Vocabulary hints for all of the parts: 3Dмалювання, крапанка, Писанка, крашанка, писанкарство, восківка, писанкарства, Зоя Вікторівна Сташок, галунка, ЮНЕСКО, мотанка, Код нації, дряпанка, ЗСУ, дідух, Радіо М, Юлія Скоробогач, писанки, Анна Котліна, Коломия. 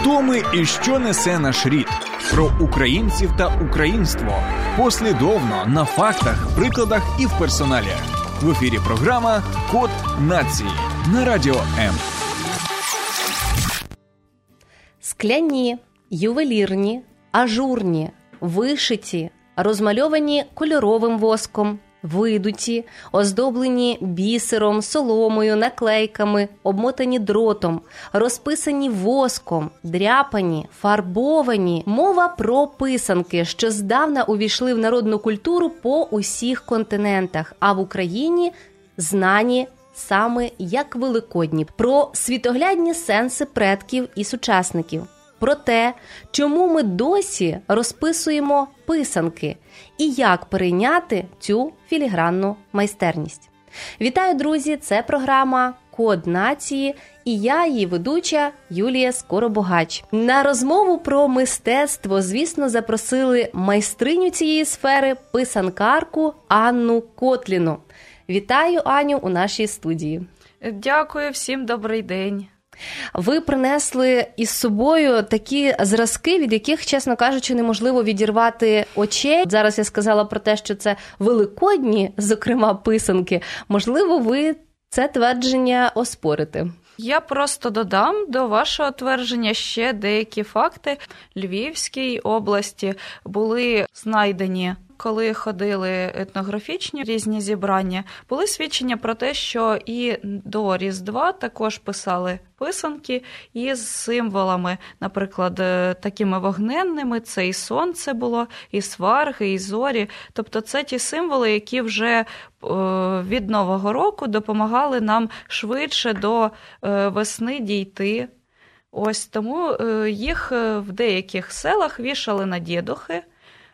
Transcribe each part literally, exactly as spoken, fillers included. Хто ми і що несе наш рід? Про українців та українство. Послідовно, на фактах, прикладах і в персоналі. В ефірі програма «Код нації» на Радіо М. Скляні, ювелірні, ажурні, вишиті, розмальовані кольоровим воском, видуті, оздоблені бісером, соломою, наклейками, обмотані дротом, розписані воском, дряпані, фарбовані. Мова про писанки, що здавна увійшли в народну культуру по усіх континентах, а в Україні знані саме як великодні. Про світоглядні сенси предків і сучасників. Про те, чому ми досі розписуємо писанки і як перейняти цю філігранну майстерність. Вітаю, друзі! Це програма «Код нації» і я, її ведуча Юлія Скоробогач. На розмову про мистецтво, звісно, запросили майстриню цієї сфери, писанкарку Анну Котліну. Вітаю, Аню, у нашій студії. Дякую, всім добрий день. Ви принесли із собою такі зразки, від яких, чесно кажучи, неможливо відірвати очей. Зараз я сказала про те, що це великодні, зокрема, писанки. Можливо, ви це твердження оспорите. Я просто додам до вашого твердження ще деякі факти. В Львівській області були знайдені, коли ходили етнографічні різні зібрання, були свідчення про те, що і до Різдва також писали писанки із символами, наприклад, такими вогненними, це і сонце було, і сварги, і зорі. Тобто це ті символи, які вже від Нового року допомагали нам швидше до весни дійти. Ось тому їх в деяких селах вішали на дідухи.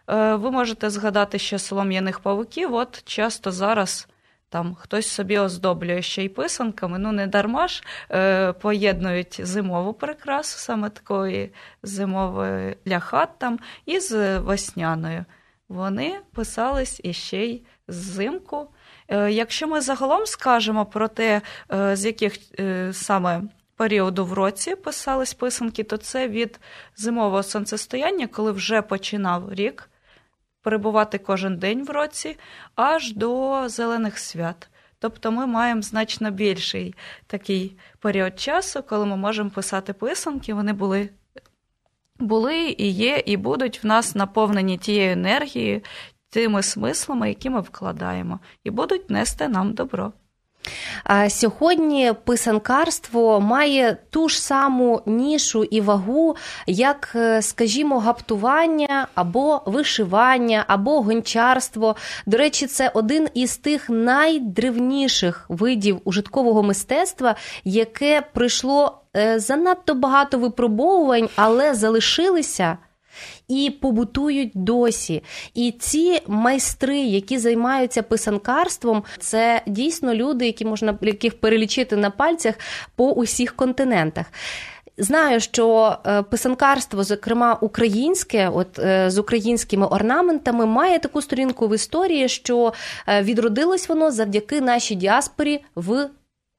Ви можете згадати ще солом'яних павуків, от часто зараз там хтось собі оздоблює ще й писанками, ну не дарма ж е, поєднують зимову прикрасу, саме такої зимової для хат там, із весняною. Вони писались іще й зимку. Е, якщо ми загалом скажемо про те, е, з яких е, саме періоду в році писались писанки, то це від зимового сонцестояння, коли вже починав рік перебувати кожен день в році, аж до зелених свят. Тобто ми маємо значно більший такий період часу, коли ми можемо писати писанки. Вони були, були і є, і будуть в нас наповнені тією енергією, тими смислами, які ми вкладаємо, і будуть нести нам добро. А сьогодні писанкарство має ту ж саму нішу і вагу, як, скажімо, гаптування або вишивання, або гончарство. До речі, це один із тих найдревніших видів ужиткового мистецтва, яке пройшло занадто багато випробовувань, але залишилися і побутують досі. І ці майстри, які займаються писанкарством, це дійсно люди, які можна, яких перелічити на пальцях по усіх континентах. Знаю, що писанкарство, зокрема українське, от з українськими орнаментами, має таку сторінку в історії, що відродилось воно завдяки нашій діаспорі в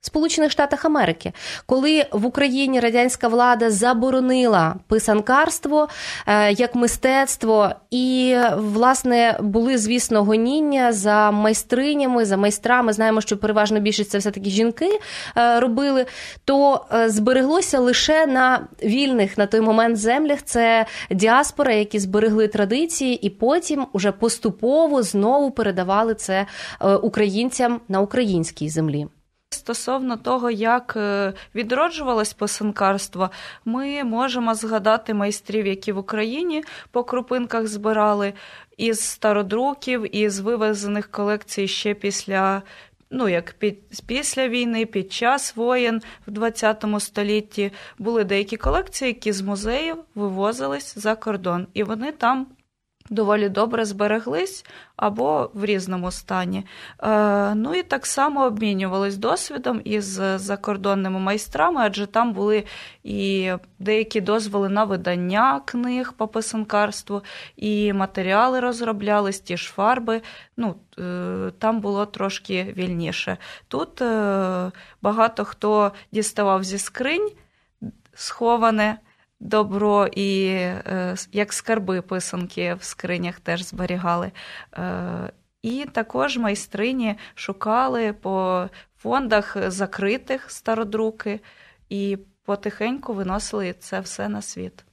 Сполучених Штатах Америки. Коли в Україні радянська влада заборонила писанкарство як мистецтво, і, власне, були, звісно, гоніння за майстринями, за майстрами, знаємо, що переважно більшість це все-таки жінки робили, то збереглося лише на вільних на той момент землях, це діаспора, які зберегли традиції, і потім уже поступово знову передавали це українцям на українській землі. Стосовно того, як відроджувалось писанкарство, ми можемо згадати майстрів, які в Україні по крупинках збирали із стародруків, із вивезених колекцій ще після, ну, як під, після війни, під час воєн в двадцятому столітті. Були деякі колекції, які з музеїв вивозились за кордон, і вони там доволі добре збереглись або в різному стані. Е, ну і так само обмінювались досвідом із закордонними майстрами, адже там були і деякі дозволи на видання книг по писанкарству, і матеріали розроблялись, ті ж фарби. Ну, е, там було трошки вільніше. Тут е, багато хто діставав зі скринь сховане, добро і е, як скарби писанки в скринях теж зберігали. Е, і також майстрині шукали по фондах закритих стародруки і потихеньку виносили це все на світ.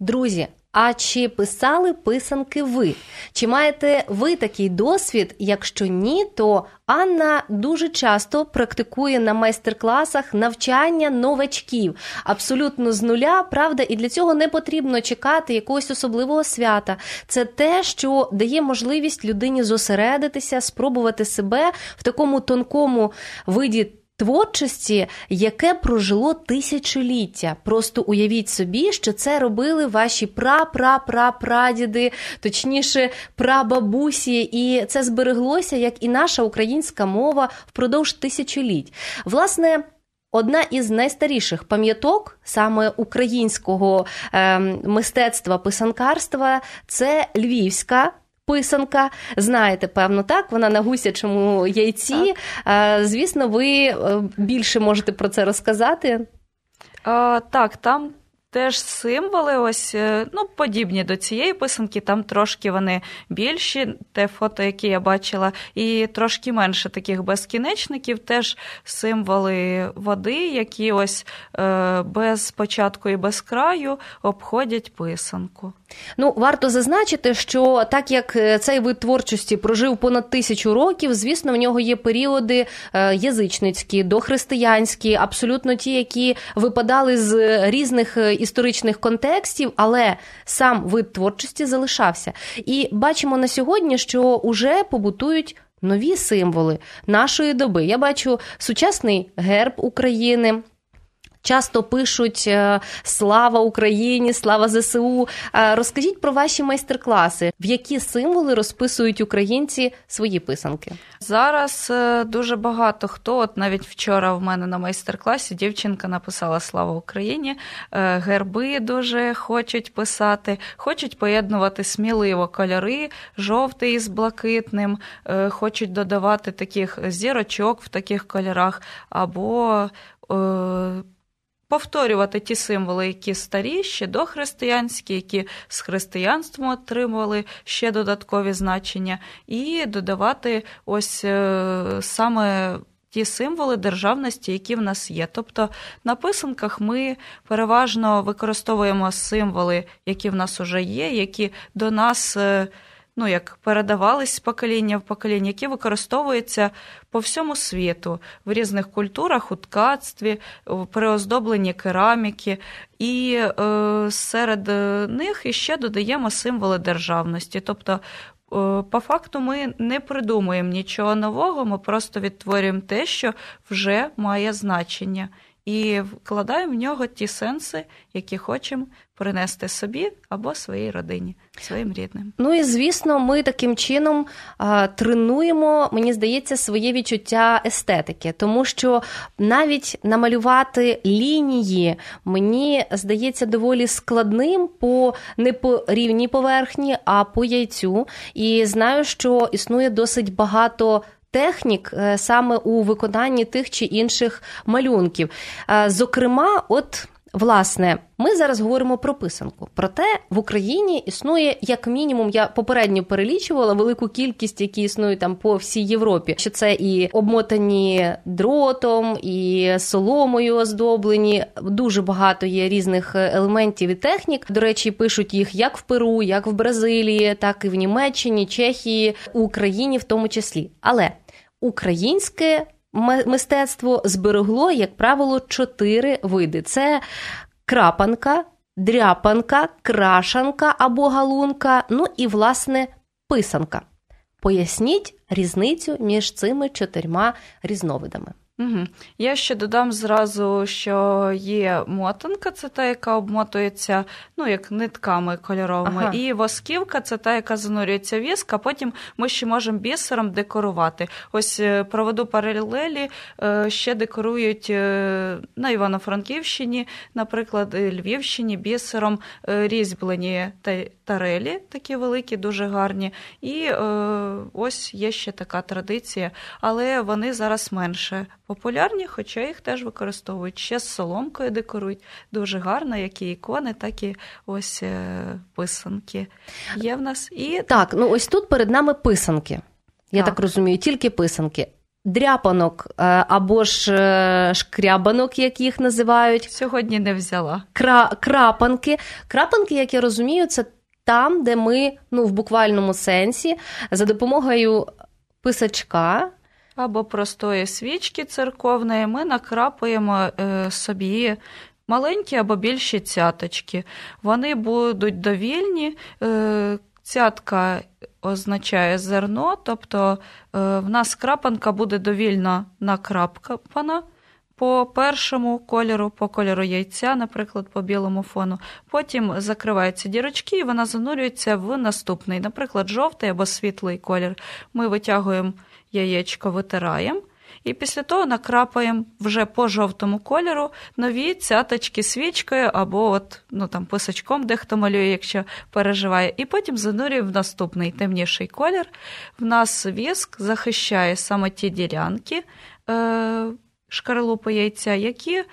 Друзі, а чи писали писанки ви? Чи маєте ви такий досвід? Якщо ні, то Анна дуже часто практикує на майстер-класах навчання новачків. Абсолютно з нуля, правда, і для цього не потрібно чекати якогось особливого свята. Це те, що дає можливість людині зосередитися, спробувати себе в такому тонкому виді творчості, яке прожило тисячоліття. Просто уявіть собі, що це робили ваші пра-пра-пра-прадіди, точніше, прабабусі, і це збереглося, як і наша українська мова впродовж тисячоліть. Власне, одна із найстаріших пам'яток саме українського е, мистецтва писанкарства – це львівська писанка, знаєте, певно, так? Вона на гусячому яйці. Так. Звісно, ви більше можете про це розказати. А, так, там теж символи ось, ну, подібні до цієї писанки, там трошки вони більші, те фото, яке я бачила, і трошки менше таких безкінечників, теж символи води, які ось без початку і без краю обходять писанку. Ну, варто зазначити, що так як цей вид творчості прожив понад тисячу років, звісно, в нього є періоди язичницькі, дохристиянські, абсолютно ті, які випадали з різних історичних контекстів, але сам вид творчості залишався. І бачимо на сьогодні, що уже побутують нові символи нашої доби. Я бачу сучасний герб України. Часто пишуть «Слава Україні», «Слава ЗСУ». Розкажіть про ваші майстер-класи. В які символи розписують українці свої писанки? Зараз дуже багато хто, от навіть вчора в мене на майстер-класі дівчинка написала «Слава Україні». Герби дуже хочуть писати, хочуть поєднувати сміливо кольори, жовтий з блакитним, хочуть додавати таких зірочок в таких кольорах або повторювати ті символи, які старі, ще дохристиянські, які з християнством отримували ще додаткові значення, і додавати ось саме ті символи державності, які в нас є. Тобто на писанках ми переважно використовуємо символи, які в нас уже є, які до нас, ну, як передавались з покоління в покоління, які використовуються по всьому світу, в різних культурах, у ткацтві, при оздобленні кераміки. І е, серед них іще додаємо символи державності. Тобто, е, по факту, ми не придумуємо нічого нового, ми просто відтворюємо те, що вже має значення. І вкладаємо в нього ті сенси, які хочемо принести собі або своїй родині, своїм рідним. Ну і, звісно, ми таким чином а, тренуємо, мені здається, своє відчуття естетики. Тому що навіть намалювати лінії, мені здається, доволі складним по не по рівній поверхні, а по яйцю. І знаю, що існує досить багато технік саме у виконанні тих чи інших малюнків. Зокрема, от, власне, ми зараз говоримо про писанку. Проте в Україні існує, як мінімум, я попередньо перелічувала велику кількість, які існують там по всій Європі. Що це і обмотані дротом, і соломою оздоблені. Дуже багато є різних елементів і технік. До речі, пишуть їх як в Перу, як в Бразилії, так і в Німеччині, Чехії, у Україні в тому числі. Але українське мистецтво зберегло, як правило, чотири види. Це крапанка, дряпанка, крашанка або галунка, ну і, власне, писанка. Поясніть різницю між цими чотирма різновидами. Угу. Я ще додам зразу, що є мотанка, це та, яка обмотується, ну, як нитками кольоровими, ага. І восківка, це та, яка занурюється в віск, а потім ми ще можемо бісером декорувати. Ось проведу паралелі, ще декорують на Івано-Франківщині, наприклад, Львівщині бісером різьблені тарелі, такі великі, дуже гарні, і ось є ще така традиція, але вони зараз менше популярні, хоча їх теж використовують. Ще з соломкою декорують. Дуже гарно, як і ікони, так і ось писанки є в нас. І... Так, ну ось тут перед нами писанки. Я так, так розумію, тільки писанки. Дряпанок або ж шкрябанок, як їх називають. Сьогодні не взяла. Кра- крапанки. Крапанки, як я розумію, це там, де ми, ну, в буквальному сенсі, за допомогою писачка або простої свічки церковної ми накрапуємо е, собі маленькі або більші цяточки. Вони будуть довільні. Е, цятка означає зерно, тобто е, в нас крапанка буде довільно накрапана по першому кольору, по кольору яйця, наприклад, по білому фону. Потім закриваються дірочки і вона занурюється в наступний, наприклад, жовтий або світлий колір. Ми витягуємо яєчко, витираємо і після того накрапаємо вже по жовтому кольору нові цяточки свічкою або от, ну, там, писачком дехто малює, якщо переживає. І потім занурюємо в наступний темніший колір. В нас віск захищає саме ті ділянки е- шкарлупи яйця, які,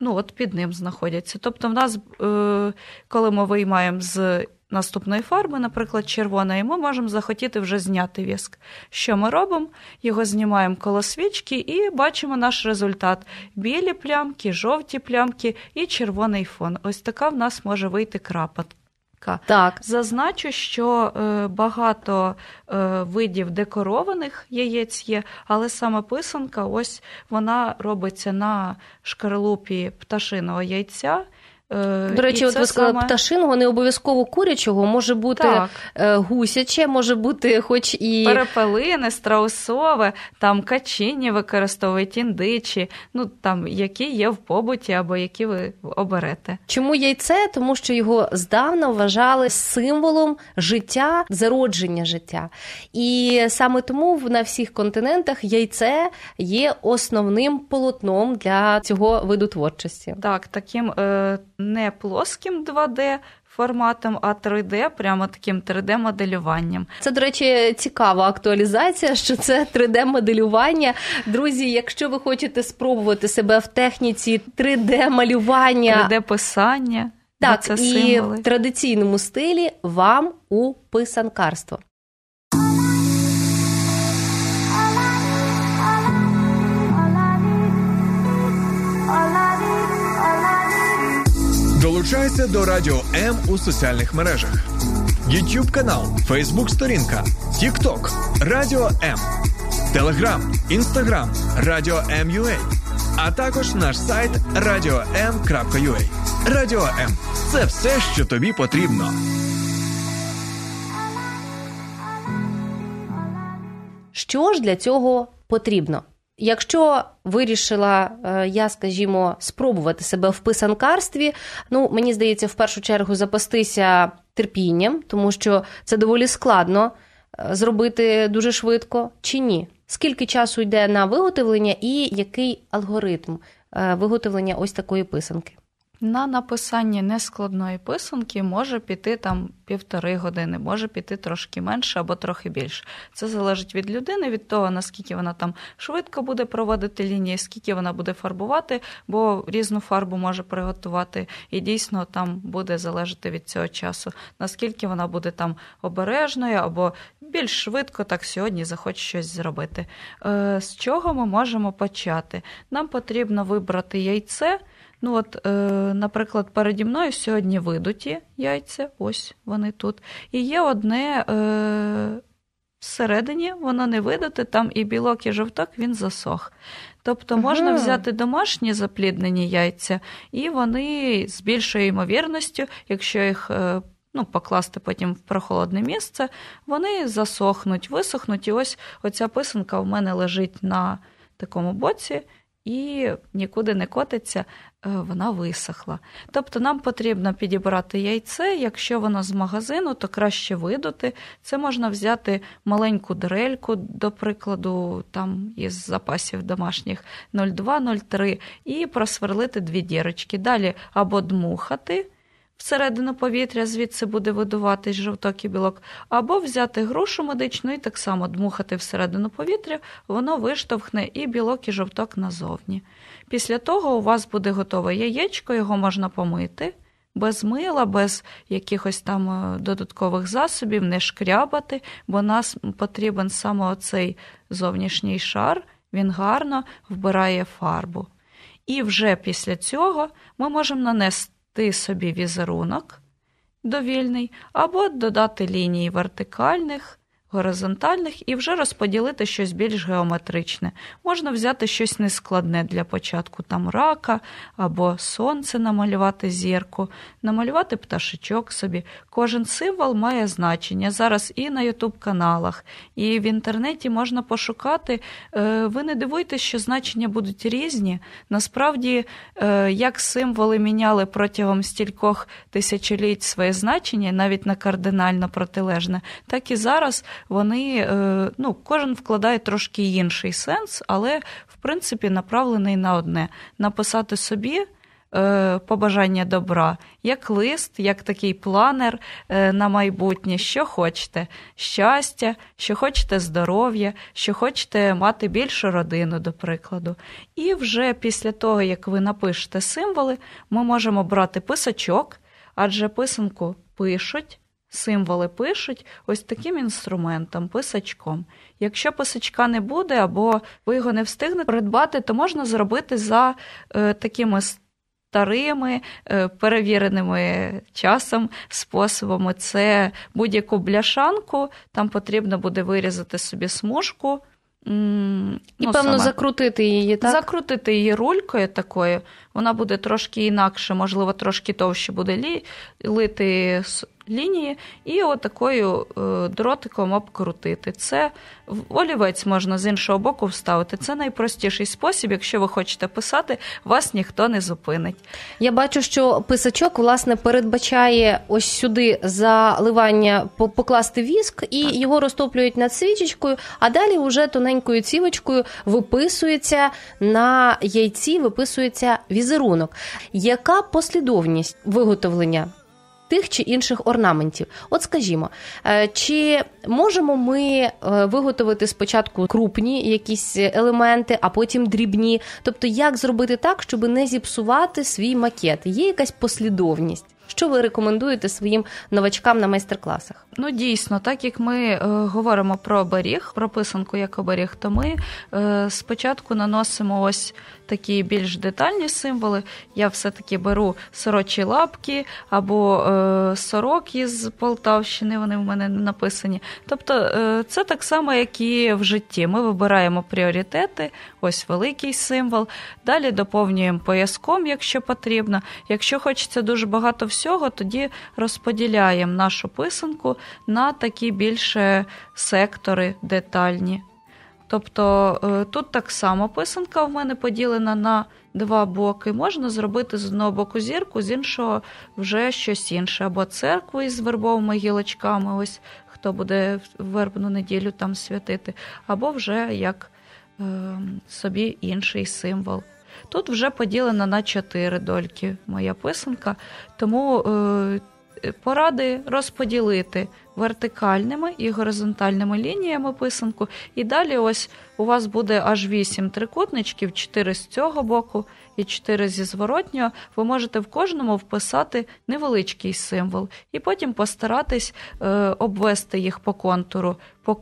ну, от під ним знаходяться. Тобто в нас, е- коли ми виймаємо з наступної фарби, наприклад, червоної, ми можемо захотіти вже зняти віск. Що ми робимо? Його знімаємо коло свічки і бачимо наш результат. Білі плямки, жовті плямки і червоний фон. Ось така в нас може вийти крапанка. Так. Зазначу, що багато видів декорованих яєць є, але саме писанка, ось вона робиться на шкарлупі пташиного яйця. До речі, от ви сказали саме... пташиного, не обов'язково курячого, може бути так. гусяче, може бути хоч і... Перепелине, страусове, там качині використовують, індичі, ну там які є в побуті або які ви оберете. Чому яйце? Тому що його здавна вважали символом життя, зародження життя. І саме тому на всіх континентах яйце є основним полотном для цього виду творчості. Так, таким... Е... не плоским два Д форматом, а три Д, прямо таким три Д моделюванням. Це, до речі, цікава актуалізація, що це три Д моделювання. Друзі, якщо ви хочете спробувати себе в техніці три Д малювання, три Д писання, так, це символи. І в традиційному стилі вам у писанкарство. Долучайся до Радіо М у соціальних мережах. YouTube канал, Facebook сторінка, TikTok Радіо М, Telegram, Instagram Радіо М.ua, а також наш сайт радіо ем крапка ю а. Радіо М – це все, що тобі потрібно. Що ж для цього потрібно? Якщо вирішила я, скажімо, спробувати себе в писанкарстві, ну, мені здається, в першу чергу запастися терпінням, тому що це доволі складно зробити дуже швидко, чи ні? Скільки часу йде на виготовлення і який алгоритм виготовлення ось такої писанки? На написання нескладної писанки може піти там півтори години, може піти трошки менше або трохи більше. Це залежить від людини, від того, наскільки вона там швидко буде проводити лінії, скільки вона буде фарбувати, бо різну фарбу може приготувати. І дійсно там буде залежати від цього часу, наскільки вона буде там обережною або більш швидко так сьогодні захоче щось зробити. З чого ми можемо почати? Нам потрібно вибрати яйце. Ну от, е, наприклад, переді мною сьогодні видуті яйця, ось вони тут, і є одне е, всередині, воно не видуте, там і білок, і жовток, він засох. Тобто можна ага. взяти домашні запліднені яйця, і вони з більшою ймовірністю, якщо їх е, ну, покласти потім в прохолодне місце, вони засохнуть, висохнуть, і ось оця писанка в мене лежить на такому боці, і нікуди не котиться, вона висохла. Тобто нам потрібно підібрати яйце, якщо воно з магазину, то краще видути. Це можна взяти маленьку дрельку, до прикладу, там із запасів домашніх нуль два нуль три, і просверлити дві дірочки. Далі або дмухати всередину повітря, звідси буде видуватись жовток і білок, або взяти грушу медичну і так само дмухати всередину повітря, воно виштовхне і білок, і жовток назовні. Після того у вас буде готове яєчко, його можна помити, без мила, без якихось там додаткових засобів, не шкрябати, бо нас потрібен саме оцей зовнішній шар, він гарно вбирає фарбу. І вже після цього ми можемо нанести собі візерунок довільний, або додати лінії вертикальних, горизонтальних і вже розподілити щось більш геометричне. Можна взяти щось нескладне для початку, там рака або сонце намалювати, зірку, намалювати пташечок собі. Кожен символ має значення. Зараз і на ютуб-каналах, і в інтернеті можна пошукати. Ви не дивуйтесь, що значення будуть різні. Насправді, як символи міняли протягом стількох тисячоліть своє значення, навіть на кардинально протилежне, так і зараз вони, ну, кожен вкладає трошки інший сенс, але, в принципі, направлений на одне. Написати собі побажання добра, як лист, як такий планер на майбутнє, що хочете щастя, що хочете здоров'я, що хочете мати більшу родину, до прикладу. І вже після того, як ви напишете символи, ми можемо брати писачок, адже писанку пишуть, символи пишуть ось таким інструментом, писачком. Якщо писачка не буде або ви його не встигнете придбати, то можна зробити за е, такими старими, е, перевіреними часом способами. Це будь-яку бляшанку, там потрібно буде вирізати собі смужку. Mm, і, ну, певно, саме. закрутити її, так? Закрутити її рулькою такою. Вона буде трошки інакше, можливо, трошки товще буде лі... лити лінії. І отакою е, дротиком обкрутити. Це олівець можна з іншого боку вставити. Це найпростіший спосіб, якщо ви хочете писати, вас ніхто не зупинить. Я бачу, що писачок, власне, передбачає ось сюди заливання, покласти віск, і так. Його розтоплюють над свічечкою, а далі вже тоненькою цівочкою виписується на яйці, виписується візерунок. Яка послідовність виготовлення тих чи інших орнаментів? От скажімо, чи можемо ми виготовити спочатку крупні якісь елементи, а потім дрібні? Тобто, як зробити так, щоб не зіпсувати свій макет? Є якась послідовність? Що ви рекомендуєте своїм новачкам на майстер-класах? Ну, дійсно, так як ми е, говоримо про оберіг, про писанку як оберіг, то ми е, спочатку наносимо ось такі більш детальні символи. Я все-таки беру сорочі лапки або е, сорок із Полтавщини, вони в мене написані. Тобто, е, це так само, як і в житті. Ми вибираємо пріоритети, ось великий символ, далі доповнюємо пояском, якщо потрібно. Якщо хочеться дуже багато всього, тоді розподіляємо нашу писанку на такі більше сектори детальні. Тобто тут так само писанка в мене поділена на два боки. Можна зробити з одного боку зірку, з іншого вже щось інше. Або церкву із вербовими гілочками, ось хто буде в вербну неділю там святити, або вже як е, собі інший символ. Тут вже поділено на чотири дольки моя писанка, тому е, поради розподілити вертикальними і горизонтальними лініями писанку. І далі ось у вас буде аж вісім трикутничків, чотири з цього боку і чотири зі зворотнього. Ви можете в кожному вписати невеличкий символ і потім постаратись е, обвести їх по контуру, по,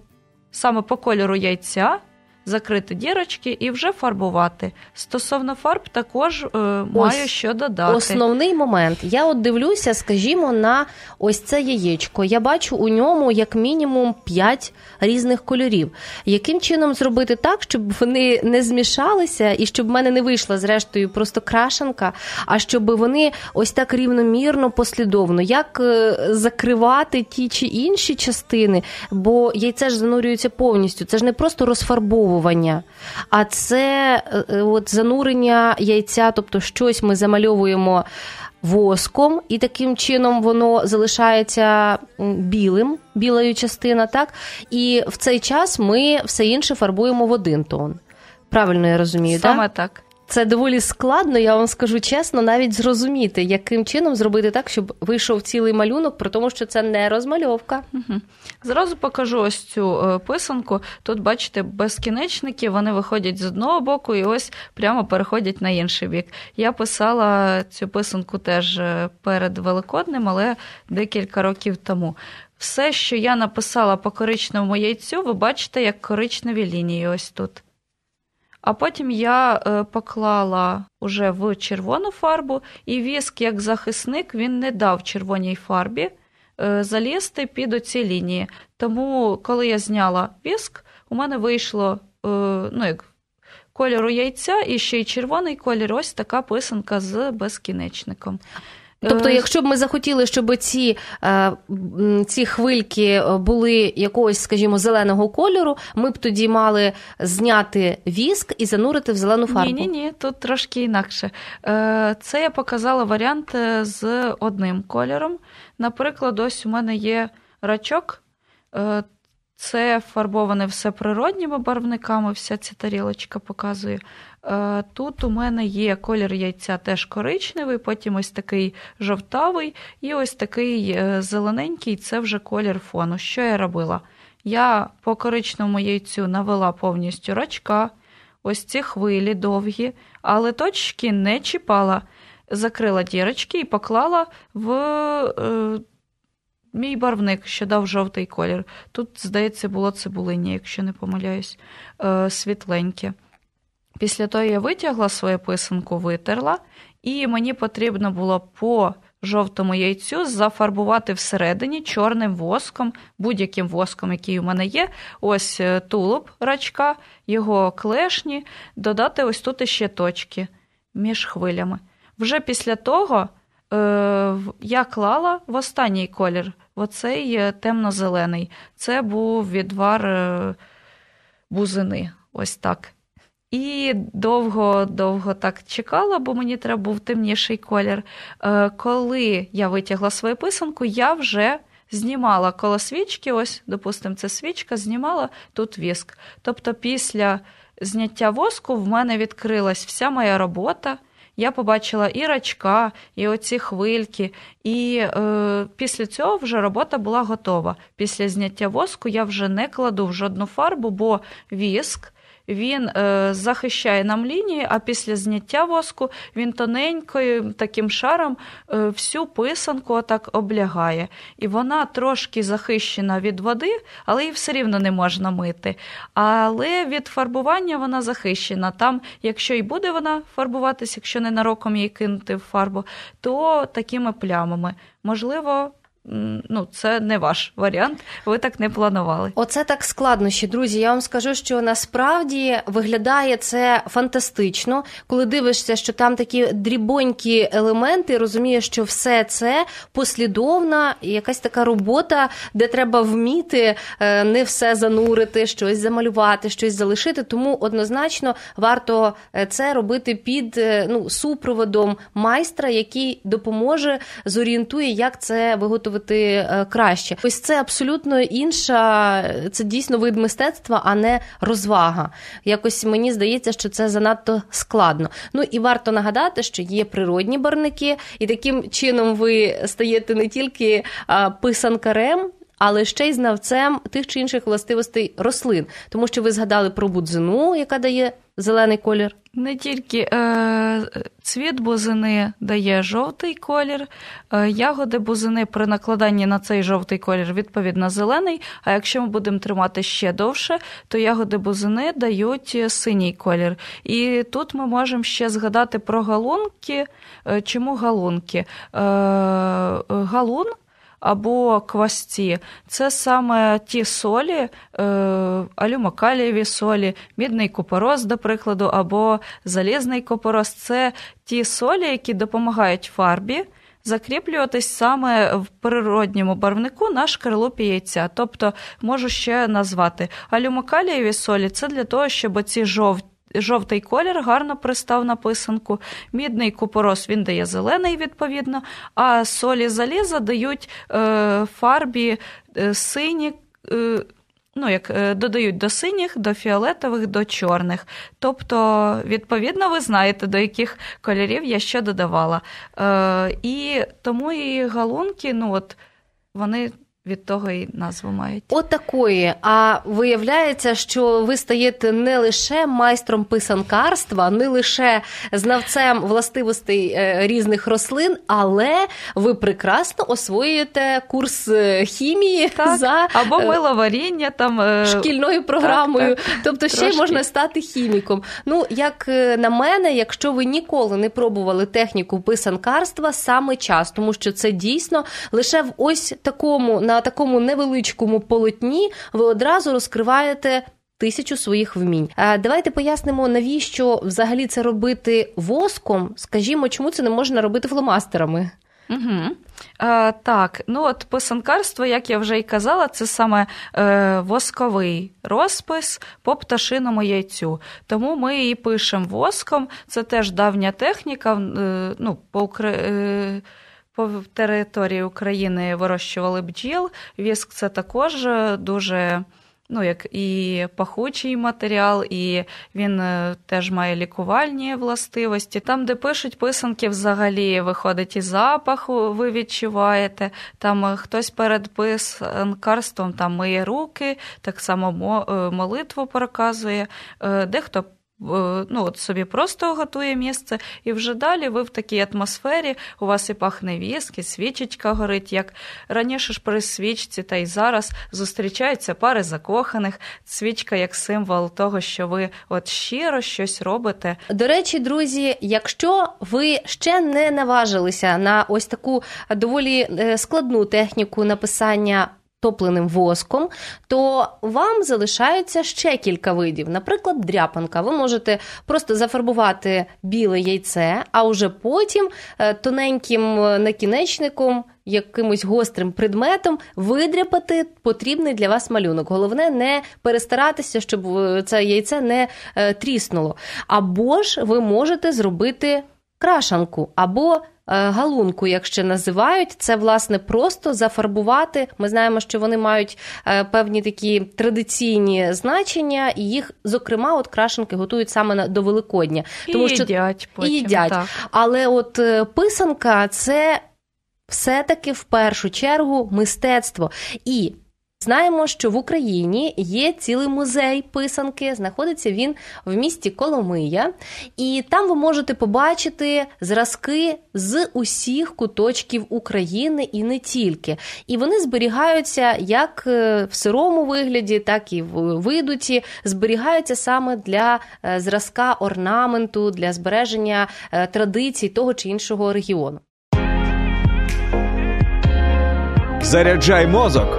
саме по кольору яйця, закрити дірочки і вже фарбувати. Стосовно фарб також е, маю ось що додати. Основний момент. Я от дивлюся, скажімо, на ось це яєчко. Я бачу у ньому як мінімум п'ять різних кольорів. Яким чином зробити так, щоб вони не змішалися і щоб в мене не вийшла зрештою просто крашенка, а щоб вони ось так рівномірно, послідовно. Як е, закривати ті чи інші частини, бо яйце ж занурюється повністю. Це ж не просто розфарбовування, а це от занурення яйця, тобто щось ми замальовуємо воском, і таким чином воно залишається білим, білою частина, так? І в цей час ми все інше фарбуємо в один тон. Правильно я розумію, так? Саме так. так? Це доволі складно, я вам скажу чесно, навіть зрозуміти, яким чином зробити так, щоб вийшов цілий малюнок, при тому, що це не розмальовка. Угу. Зразу покажу ось цю писанку. Тут, бачите, безкінечники, вони виходять з одного боку і ось прямо переходять на інший бік. Я писала цю писанку теж перед Великоднем, але декілька років тому. Все, що я написала по коричневому яйцю, ви бачите, як коричневі лінії ось тут. А потім я поклала уже в червону фарбу, і віск, як захисник, він не дав червоній фарбі залізти під оці лінії. Тому, коли я зняла віск, у мене вийшло ну, як кольору яйця і ще й червоний колір, ось така писанка з безкінечником. Тобто, якщо б ми захотіли, щоб ці, ці хвильки були якогось, скажімо, зеленого кольору, ми б тоді мали зняти віск і занурити в зелену фарбу. Ні-ні-ні, тут трошки інакше. Це я показала варіант з одним кольором. Наприклад, ось у мене є рачок. Це фарбоване все природніми барвниками, вся ця тарілочка показує. Тут у мене є колір яйця теж коричневий, потім ось такий жовтавий і ось такий зелененький, це вже колір фону. Що я робила? Я по коричневому яйцю навела повністю рачка, ось ці хвилі довгі, але точки не чіпала. Закрила дірочки і поклала в... мій барвник, що дав жовтий колір. Тут, здається, було цибулиння, якщо не помиляюсь, світленьке. Після того я витягла свою писанку, витерла, і мені потрібно було по жовтому яйцю зафарбувати всередині чорним воском, будь-яким воском, який у мене є, ось тулуб рачка, його клешні, додати ось тут ще точки між хвилями. Вже після того я клала в останній колір, в оцей темно-зелений. Це був відвар бузини, ось так. І довго-довго так чекала, бо мені треба був темніший колір. Коли я витягла свою писанку, я вже знімала коло свічки, ось, допустимо, це свічка, знімала тут віск. Тобто після зняття воску в мене відкрилась вся моя робота. Я побачила і рачка, і оці хвильки, і е, після цього вже робота була готова. Після зняття воску я вже не кладу в жодну фарбу, бо віск, він е, захищає нам лінії, а після зняття воску він тоненькою таким шаром е, всю писанку отак облягає. І вона трошки захищена від води, але її все рівно не можна мити. Але від фарбування вона захищена. Там, якщо і буде вона фарбуватись, якщо ненароком її кинути в фарбу, то такими плямами. Можливо... Ну, це не ваш варіант, ви так не планували. Оце так складнощі, друзі. Я вам скажу, що насправді виглядає це фантастично. Коли дивишся, що там такі дрібонькі елементи, розумієш, що все це послідовна якась така робота, де треба вміти не все занурити, щось замалювати, щось залишити. Тому однозначно варто це робити під ну, супроводом майстра, який допоможе, зорієнтує, як це виготовляти краще. Ось це абсолютно інша, це дійсно вид мистецтва, а не розвага. Якось мені здається, що це занадто складно. Ну і варто нагадати, що є природні барвники, і таким чином ви стаєте не тільки писанкарем, але ще й знавцем тих чи інших властивостей рослин. Тому що ви згадали про бузину, яка дає зелений колір. Не тільки е, цвіт бузини дає жовтий колір, е, ягоди бузини при накладанні на цей жовтий колір, відповідно, зелений, а якщо ми будемо тримати ще довше, то ягоди бузини дають синій колір. І тут ми можемо ще згадати про галунки. Е, чому галунки? Е, галун або квасці. Це саме ті солі, е, алюмокалієві солі, мідний купорос, до прикладу, або залізний купорос. Це ті солі, які допомагають фарбі закріплюватись саме в природньому барвнику на шкарлупі яйця. Тобто, можу ще назвати. Алюмокалієві солі – це для того, щоб оці жовті, жовтий колір гарно пристав на писанку, мідний купорос, він дає зелений, відповідно, а солі заліза дають е, фарбі е, сині, е, ну, як додають до синіх, до фіолетових, до чорних. Тобто, відповідно, ви знаєте, до яких кольорів я ще додавала. Е, і тому і галунки, ну, от, вони від того і назву мають. От такої. А виявляється, що ви стаєте не лише майстром писанкарства, не лише знавцем властивостей різних рослин, але ви прекрасно освоюєте курс хімії, так, за або миловаріння там шкільною програмою. Так, так. Тобто ще й можна стати хіміком. Ну, як на мене, якщо ви ніколи не пробували техніку писанкарства, саме час, тому що це дійсно лише в ось такому на такому невеличкому полотні ви одразу розкриваєте тисячу своїх вмінь. Давайте пояснимо, навіщо взагалі це робити воском. Скажімо, чому це не можна робити фломастерами? Угу. Е, так, ну от писанкарство, як я вже й казала, це саме е, восковий розпис по пташиному яйцю. Тому ми її пишемо воском. Це теж давня техніка, е, ну, по Україні. По території України вирощували бджіл. Віск – це також дуже, ну, як і пахучий матеріал, і він теж має лікувальні властивості. Там, де пишуть писанки, взагалі виходить і запах, ви відчуваєте. Там хтось перед писанкарством там миє руки, так само молитву проказує, дехто ну, от собі просто готує місце, і вже далі ви в такій атмосфері, у вас і пахне віск, і свічечка горить, як раніше ж при свічці, та й зараз зустрічаються пари закоханих, свічка як символ того, що ви от щиро щось робите. До речі, друзі, якщо ви ще не наважилися на ось таку доволі складну техніку написання топленим воском, то вам залишається ще кілька видів. Наприклад, дряпанка. Ви можете просто зафарбувати біле яйце, а уже потім тоненьким накінечником, якимось гострим предметом видряпати потрібний для вас малюнок. Головне не перестаратися, щоб це яйце не тріснуло. Або ж ви можете зробити крашанку, або галунку, як ще називають, це, власне, просто зафарбувати. Ми знаємо, що вони мають певні такі традиційні значення, і їх, зокрема, от крашенки готують саме до Великодня. Тому, і що... їдять потім. І їдять. Так. Але от писанка – це все-таки, в першу чергу, мистецтво. І знаємо, що в Україні є цілий музей писанки, знаходиться він в місті Коломия, і там ви можете побачити зразки з усіх куточків України і не тільки. І вони зберігаються як в сирому вигляді, так і в видуті, зберігаються саме для зразка орнаменту, для збереження традицій того чи іншого регіону. Заряджай мозок!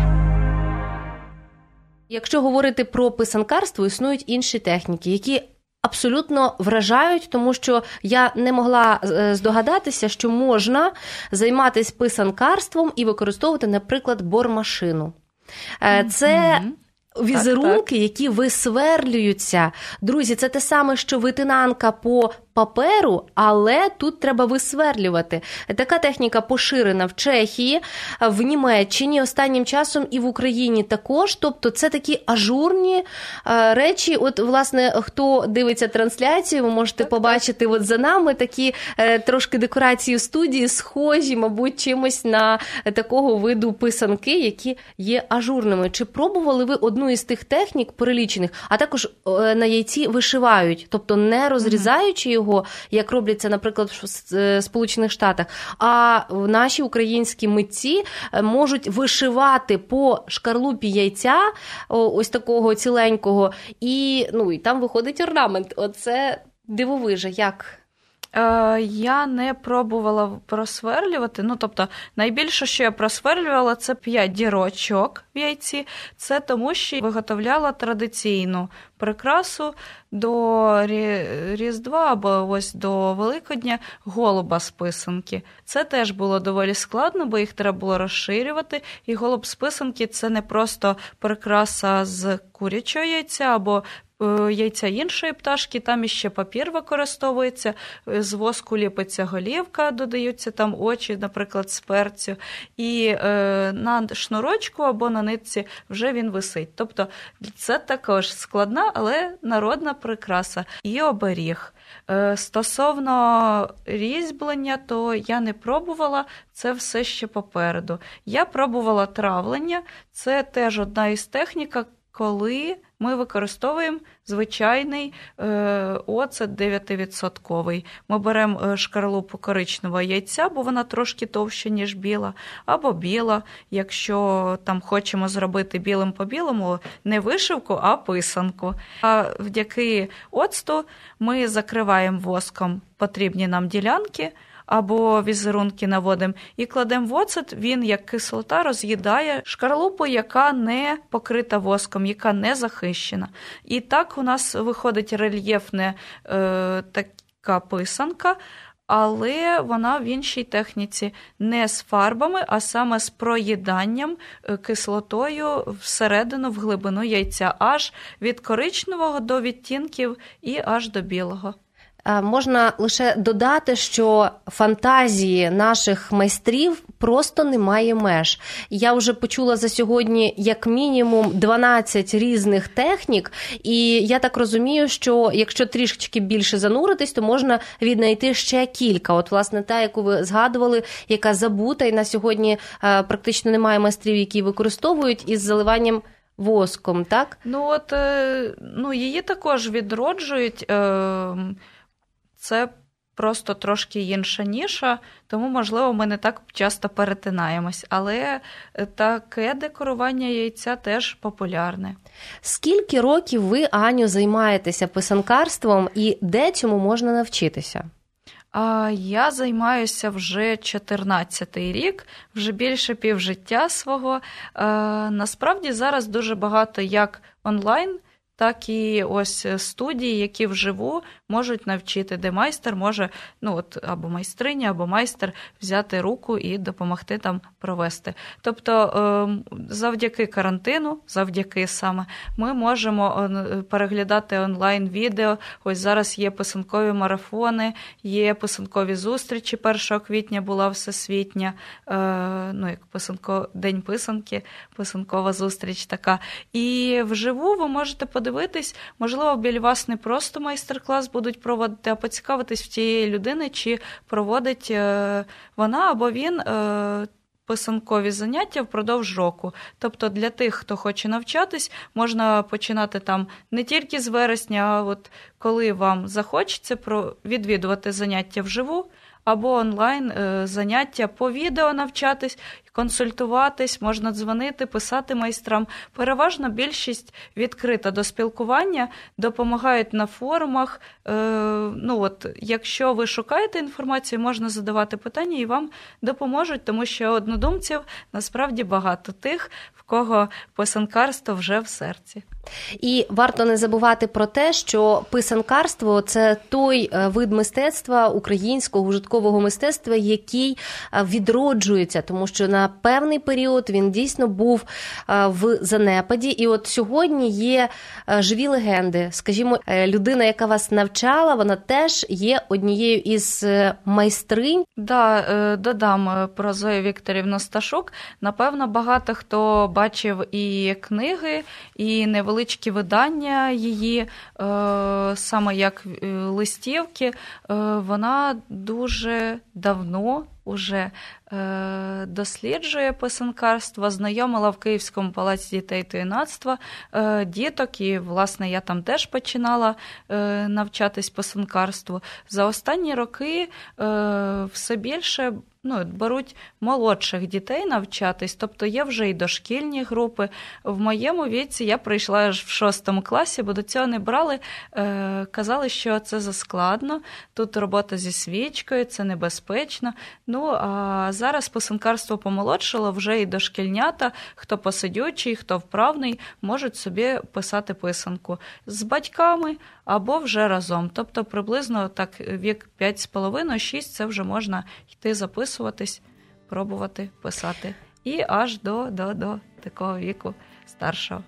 Якщо говорити про писанкарство, існують інші техніки, які абсолютно вражають, тому що я не могла здогадатися, що можна займатися писанкарством і використовувати, наприклад, бормашину. Це візерунки, так, так, які висверлюються. Друзі, це те саме, що витинанка по паперу, але тут треба висверлювати. Така техніка поширена в Чехії, в Німеччині, останнім часом і в Україні також. Тобто це такі ажурні е, речі. От, власне, хто дивиться трансляцію, ви можете побачити от за нами такі е, трошки декорації в студії, схожі, мабуть, чимось на такого виду писанки, які є ажурними. Чи пробували ви одну із тих технік перелічених, а також е, на яйці вишивають, тобто не розрізаючи його, Його, як робляться, наприклад, в Сполучених Штатах. А наші українські митці можуть вишивати по шкарлупі яйця, ось такого ціленького, і, ну, і там виходить орнамент. Оце дивовижа, як... Я не пробувала просверлювати. Ну, тобто, найбільше, що я просверлювала, це п'ять дірочок в яйці. Це тому, що виготовляла традиційну прикрасу до Різдва або ось до Великодня голуба з писанки. Це теж було доволі складно, бо їх треба було розширювати. І голуб з писанки – це не просто прикраса з курячого яйця або яйця іншої пташки, там іще папір використовується, з воску ліпиться голівка, додаються там очі, наприклад, з перцю, і е, на шнурочку або на нитці вже він висить. Тобто це також складна, але народна прикраса і оберіг. Е, стосовно різьблення, то я не пробувала, це все ще попереду. Я пробувала травлення, це теж одна із технік, коли ми використовуємо звичайний е, оцет дев'ятивідсотковий. Ми беремо шкарлупу коричневого яйця, бо вона трошки товща, ніж біла, або біла, якщо там хочемо зробити білим по білому не вишивку, а писанку. А вдяки оцту ми закриваємо воском потрібні нам ділянки, або візерунки наводимо, і кладемо в оцет, він, як кислота, роз'їдає шкарлупу, яка не покрита воском, яка не захищена. І так у нас виходить рельєфна е, така писанка, але вона в іншій техніці. Не з фарбами, а саме з проїданням кислотою всередину, в глибину яйця, аж від коричневого до відтінків і аж до білого. Можна лише додати, що фантазії наших майстрів просто немає меж. Я вже почула за сьогодні як мінімум дванадцять різних технік, і я так розумію, що якщо трішечки більше зануритись, то можна віднайти ще кілька. От, власне, та, яку ви згадували, яка забута, і на сьогодні практично немає майстрів, які використовують із заливанням воском, так? Ну, от, ну, її також відроджують... Е- Це просто трошки інша ніша, тому, можливо, ми не так часто перетинаємось. Але таке декорування яйця теж популярне. Скільки років ви, Аню, займаєтеся писанкарством і де цьому можна навчитися? Я займаюся вже чотирнадцятий рік, вже більше півжиття свого. Насправді зараз дуже багато як онлайн, так і ось студії, які вживу можуть навчити, де майстер може, ну от або майстриня, або майстер взяти руку і допомогти там провести. Тобто завдяки карантину, завдяки саме, ми можемо переглядати онлайн-відео. Ось зараз є писанкові марафони, є писанкові зустрічі. першого квітня була всесвітня, ну як писанко, День писанки, писанкова зустріч така. І вживу ви можете подивитися, дивитись, можливо, біля вас не просто майстер-клас будуть проводити, а поцікавитись в тієї людини, чи проводить вона або він писанкові заняття впродовж року. Тобто для тих, хто хоче навчатись, можна починати там не тільки з вересня, а от коли вам захочеться відвідувати заняття вживу, або онлайн заняття по відео навчатись, консультуватись, можна дзвонити, писати майстрам. Переважно більшість відкрита до спілкування, допомагають на форумах. Ну от, якщо ви шукаєте інформацію, можна задавати питання і вам допоможуть, тому що однодумців насправді багато тих, в кого писанкарство вже в серці. І варто не забувати про те, що писанкарство – це той вид мистецтва, українського ужиткового мистецтва, який відроджується, тому що на певний період він дійсно був в занепаді. І от сьогодні є живі легенди. Скажімо, людина, яка вас навчала, вона теж є однією із майстринь. Да, додам про Зою Вікторівну Сташок. Напевно, багато хто бачив і книги, і невеличкі величкі видання її, саме як листівки, вона дуже давно уже досліджує писанкарство, знайомила в Київському палаці дітей та юнацтва діток, і, власне, я там теж починала навчатись писанкарству. За останні роки все більше ну, беруть молодших дітей навчатись, тобто є вже і дошкільні групи. В моєму віці я прийшла аж в шостому класі, бо до цього не брали, казали, що це заскладно, тут робота зі свічкою, це небезпечно. Ну, а зараз писанкарство помолодшило, вже і дошкільнята, хто посидючий, хто вправний, можуть собі писати писанку з батьками або вже разом. Тобто приблизно так вік п'ять з половиною - шість це вже можна йти записуватись, пробувати писати. І аж до, до, до такого віку старшого.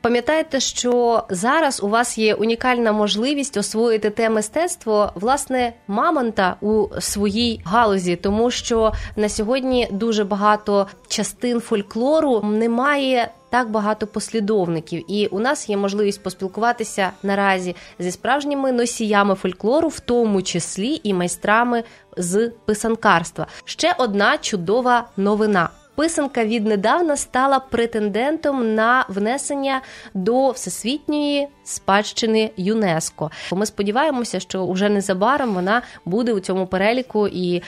Пам'ятаєте, що зараз у вас є унікальна можливість освоїти те мистецтво, власне, мамонта у своїй галузі, тому що на сьогодні дуже багато частин фольклору немає так багато послідовників. І у нас є можливість поспілкуватися наразі зі справжніми носіями фольклору, в тому числі і майстрами з писанкарства. Ще одна чудова новина. Писанка віднедавна стала претендентом на внесення до Всесвітньої спадщини ЮНЕСКО. Ми сподіваємося, що вже незабаром вона буде у цьому переліку, і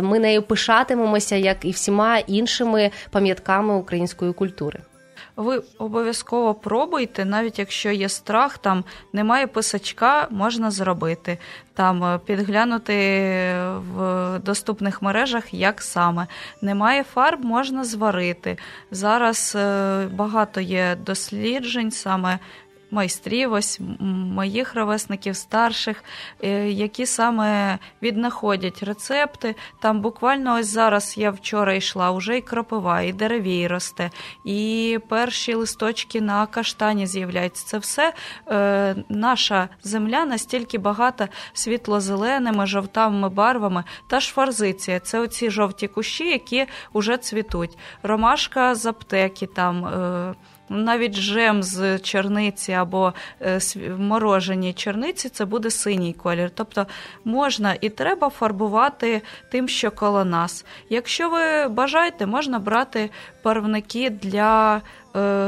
ми нею пишатимемося, як і всіма іншими пам'ятками української культури. Ви обов'язково пробуйте, навіть якщо є страх, там немає писачка, можна зробити. Там підглянути в доступних мережах, як саме. Немає фарб, можна зварити. Зараз багато є досліджень, саме майстрів, ось моїх ровесників, старших, які саме віднаходять рецепти. Там буквально ось зараз я вчора йшла, уже і кропива, і деревій росте, і перші листочки на каштані з'являються. Це все е, наша земля настільки багата світло-зеленими, жовтавими барвами. Та ж форзиція, це оці жовті кущі, які уже цвітуть. Ромашка з аптеки там... Е, Навіть жем з черниці або морожені черниці – це буде синій колір. Тобто можна і треба фарбувати тим, що коло нас. Якщо ви бажаєте, можна брати барвники для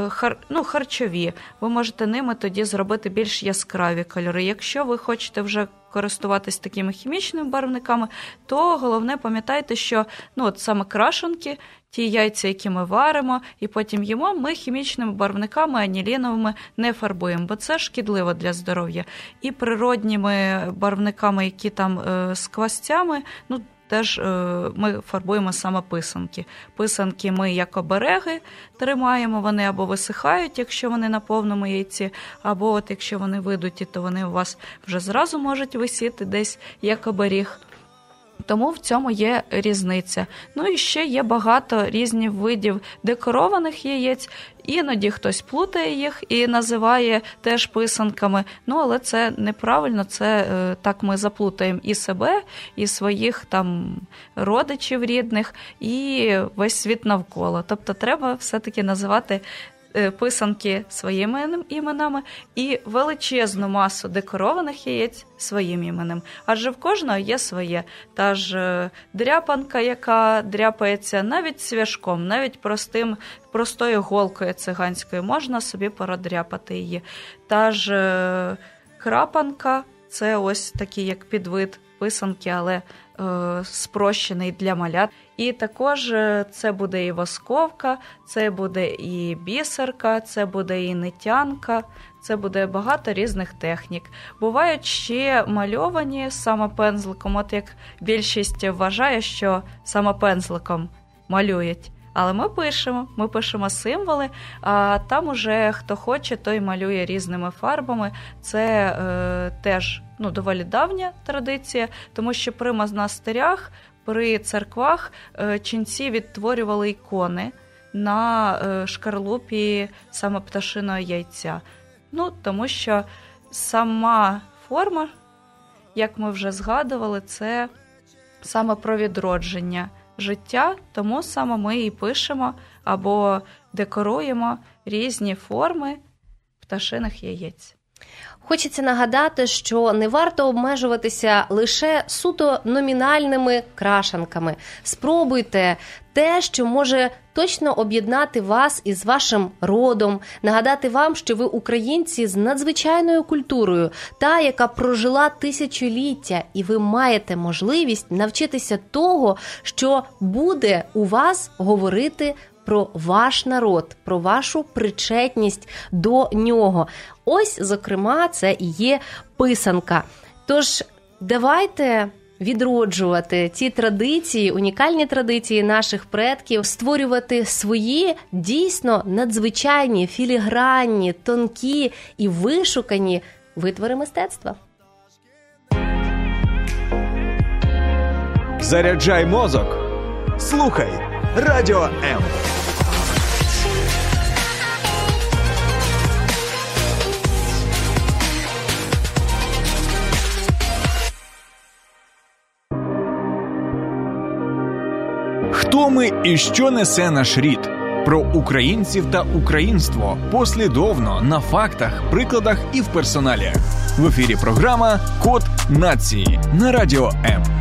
хар... ну, харчові. Ви можете ними тоді зробити більш яскраві кольори. Якщо ви хочете вже користуватись такими хімічними барвниками, то головне пам'ятайте, що ну, от саме крашенки – ті яйця, які ми варимо, і потім їмо, ми хімічними барвниками, аніліновими не фарбуємо, бо це шкідливо для здоров'я. І природніми барвниками, які там е, з квасцями, ну, теж е, ми фарбуємо саме писанки. Писанки ми як обереги тримаємо, вони або висихають, якщо вони на повному яйці, або от якщо вони видуті, то вони у вас вже зразу можуть висіти десь як оберіг. Тому в цьому є різниця. Ну і ще є багато різних видів декорованих яєць. Іноді хтось плутає їх і називає теж писанками. Ну, але це неправильно, це так ми заплутаємо і себе, і своїх там родичів рідних, і весь світ навколо. Тобто треба все-таки називати писанки своїми іменами і величезну масу декорованих яєць своїм іменем. Адже в кожного є своє. Та ж дряпанка, яка дряпається навіть свяжком, навіть простим, простою голкою циганською, можна собі продряпати її. Та ж крапанка, це ось такий як підвид писанки, але е, спрощений для малят. І також це буде і восковка, це буде і бісерка, це буде і нитянка, це буде багато різних технік. Бувають ще мальовані саме пензликом, от як більшість вважає, що саме пензликом малюють. Але ми пишемо, ми пишемо символи, а там уже хто хоче, той малює різними фарбами. Це е, теж ну, доволі давня традиція, тому що при монастирях, при церквах е, ченці відтворювали ікони на е, шкарлупі саме пташиного яйця. Ну, тому що сама форма, як ми вже згадували, це саме про відродження життя, тому саме ми і пишемо або декоруємо різні форми пташиних яєць. Хочеться нагадати, що не варто обмежуватися лише суто номінальними крашанками. Спробуйте те, що може точно об'єднати вас із вашим родом, нагадати вам, що ви українці з надзвичайною культурою, та, яка прожила тисячоліття, і ви маєте можливість навчитися того, що буде у вас говорити про ваш народ, про вашу причетність до нього. Ось, зокрема, це і є писанка. Тож, давайте відроджувати ці традиції, унікальні традиції наших предків, створювати свої дійсно надзвичайні, філігранні, тонкі і вишукані витвори мистецтва. Заряджай мозок! Слухай! Радіо М. Хто ми і що несе наш рід? Про українців та українство послідовно на фактах, прикладах і в персоналі. В ефірі програма «Код нації» на Радіо М.